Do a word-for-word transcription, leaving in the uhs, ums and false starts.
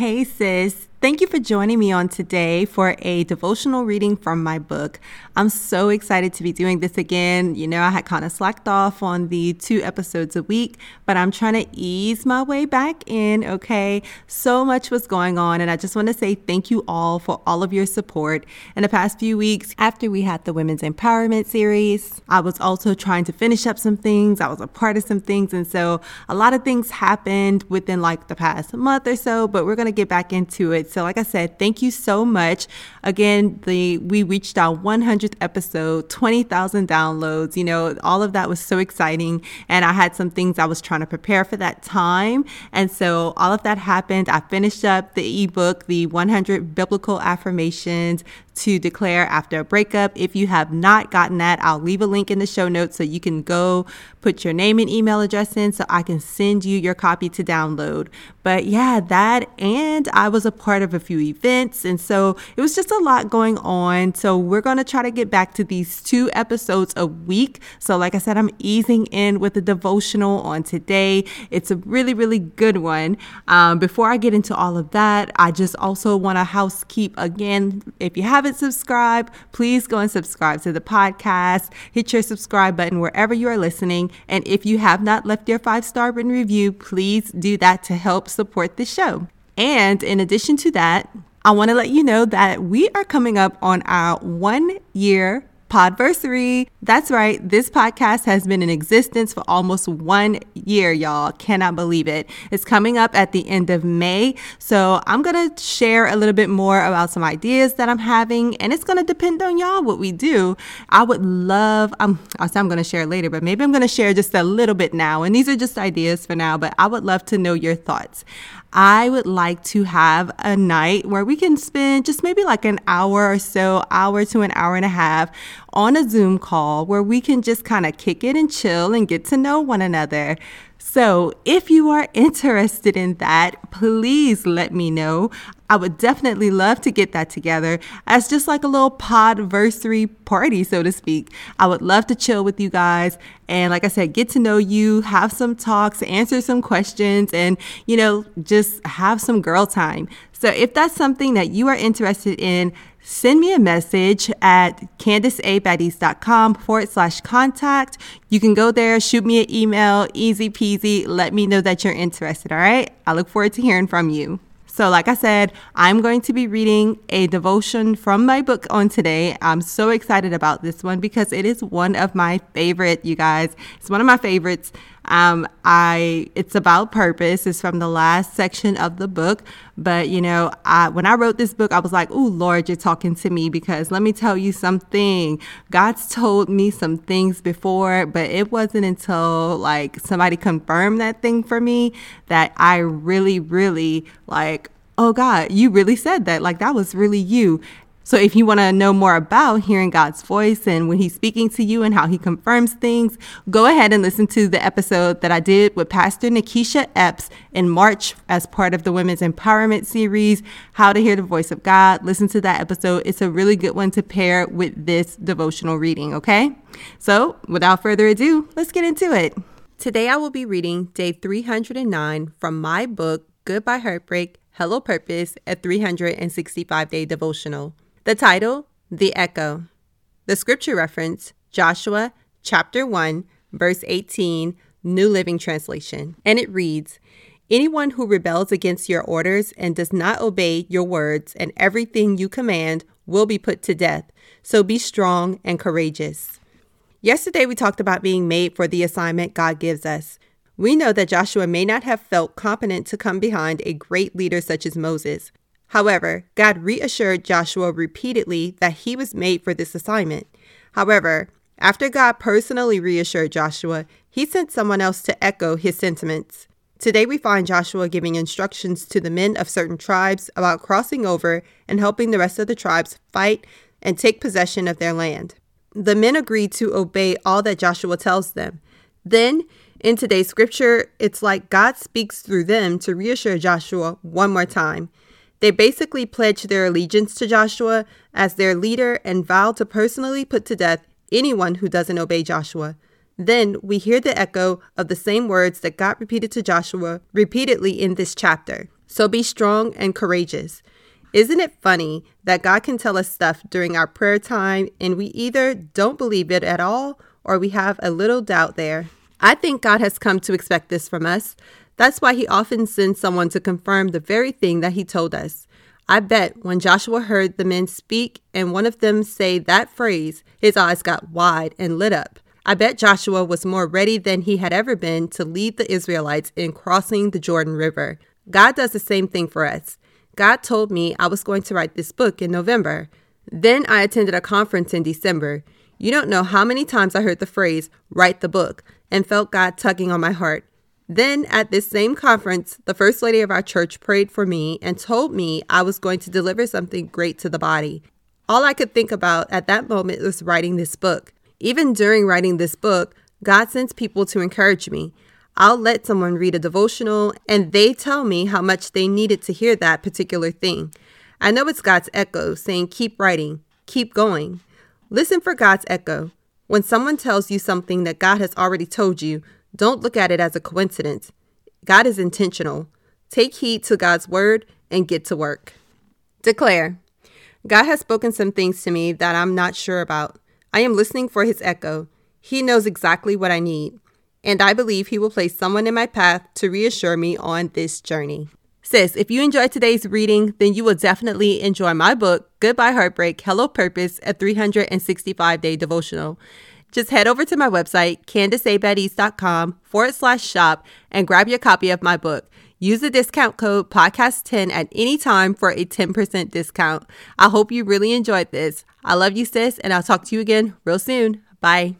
Hey sis, thank you for joining me on today for a devotional reading from my book. I'm so excited to be doing this again. You know, I had kind of slacked off on the two episodes a week, but I'm trying to ease my way back in, okay? So much was going on, and I just want to say thank you all for all of your support. In the past few weeks, after we had the Women's Empowerment series, I was also trying to finish up some things. I was a part of some things, and so a lot of things happened within like the past month or so, but we're going to get back into it. So like I said, thank you so much. Again, the we reached our one hundredth episode, twenty thousand downloads. You know, all of that was so exciting. And I had some things I was trying to prepare for that time. And so all of that happened. I finished up the ebook, the one hundred Biblical Affirmations to Declare After a Breakup. If you have not gotten that, I'll leave a link in the show notes so you can go put your name and email address in so I can send you your copy to download. But yeah, that, and I was a part of a few events, and so it was just a lot going on. So we're going to try to get back to these two episodes a week. So like I said, I'm easing in with the devotional on today. It's a really, really good one. Um, before I get into all of that, I just also want to housekeep again. If you haven't subscribed, please go and subscribe to the podcast. Hit your subscribe button wherever you are listening. And if you have not left your five-star written review, please do that to help support the show. And in addition to that, I want to let you know that we are coming up on our one-year Podversary. That's right. This podcast has been in existence for almost one year, y'all. Cannot believe it. It's coming up at the end of May. So I'm going to share a little bit more about some ideas that I'm having, and it's going to depend on y'all what we do. I would love, um, I'm going to share later, but maybe I'm going to share just a little bit now. And these are just ideas for now, but I would love to know your thoughts. I would like to have a night where we can spend just maybe like an hour or so, hour to an hour and a half on a Zoom call where we can just kind of kick it and chill and get to know one another. So if you are interested in that, please let me know. I would definitely love to get that together as just like a little podversary party, so to speak. I would love to chill with you guys. And like I said, get to know you, have some talks, answer some questions, and, you know, just have some girl time. So if that's something that you are interested in, send me a message at kandiceabates.com forward slash contact. You can go there, shoot me an email, easy peasy. Let me know that you're interested, all right? I look forward to hearing from you. So like I said, I'm going to be reading a devotion from my book on today. I'm so excited about this one because it is one of my favorite, you guys. It's one of my favorites. Um, I it's about purpose. It's from the last section of the book. But, you know, I, when I wrote this book, I was like, oh, Lord, you're talking to me, because let me tell you something. God's told me some things before, but it wasn't until like somebody confirmed that thing for me that I really, really like, oh, God, you really said that. Like, that was really you. So if you want to know more about hearing God's voice and when he's speaking to you and how he confirms things, go ahead and listen to the episode that I did with Pastor Nikisha Epps in March as part of the Women's Empowerment series, How to Hear the Voice of God. Listen to that episode. It's a really good one to pair with this devotional reading, okay? So without further ado, let's get into it. Today I will be reading day three hundred nine from my book, Goodbye Heartbreak, Hello Purpose: A three hundred sixty-five Day Devotional. The title, The Echo. The scripture reference, Joshua chapter one, verse eighteen, New Living Translation. And it reads, "Anyone who rebels against your orders and does not obey your words and everything you command will be put to death. So be strong and courageous." Yesterday, we talked about being made for the assignment God gives us. We know that Joshua may not have felt competent to come behind a great leader such as Moses. However, God reassured Joshua repeatedly that he was made for this assignment. However, after God personally reassured Joshua, he sent someone else to echo his sentiments. Today we find Joshua giving instructions to the men of certain tribes about crossing over and helping the rest of the tribes fight and take possession of their land. The men agree to obey all that Joshua tells them. Then, in today's scripture, it's like God speaks through them to reassure Joshua one more time. They basically pledged their allegiance to Joshua as their leader and vowed to personally put to death anyone who doesn't obey Joshua. Then we hear the echo of the same words that God repeated to Joshua repeatedly in this chapter. So be strong and courageous. Isn't it funny that God can tell us stuff during our prayer time and we either don't believe it at all or we have a little doubt there? I think God has come to expect this from us. That's why he often sends someone to confirm the very thing that he told us. I bet when Joshua heard the men speak and one of them say that phrase, his eyes got wide and lit up. I bet Joshua was more ready than he had ever been to lead the Israelites in crossing the Jordan River. God does the same thing for us. God told me I was going to write this book in November. Then I attended a conference in December. You don't know how many times I heard the phrase, write the book, and felt God tugging on my heart. Then at this same conference, the first lady of our church prayed for me and told me I was going to deliver something great to the body. All I could think about at that moment was writing this book. Even during writing this book, God sends people to encourage me. I'll let someone read a devotional and they tell me how much they needed to hear that particular thing. I know it's God's echo saying, keep writing, keep going. Listen for God's echo. When someone tells you something that God has already told you, don't look at it as a coincidence. God is intentional. Take heed to God's word and get to work. Declare. God has spoken some things to me that I'm not sure about. I am listening for his echo. He knows exactly what I need. And I believe he will place someone in my path to reassure me on this journey. Sis, if you enjoyed today's reading, then you will definitely enjoy my book, Goodbye Heartbreak, Hello Purpose, a three sixty-five day devotional. Just head over to my website, Kandice Abate dot com forward slash shop, and grab your copy of my book. Use the discount code podcast ten at any time for a ten percent discount. I hope you really enjoyed this. I love you, sis, and I'll talk to you again real soon. Bye.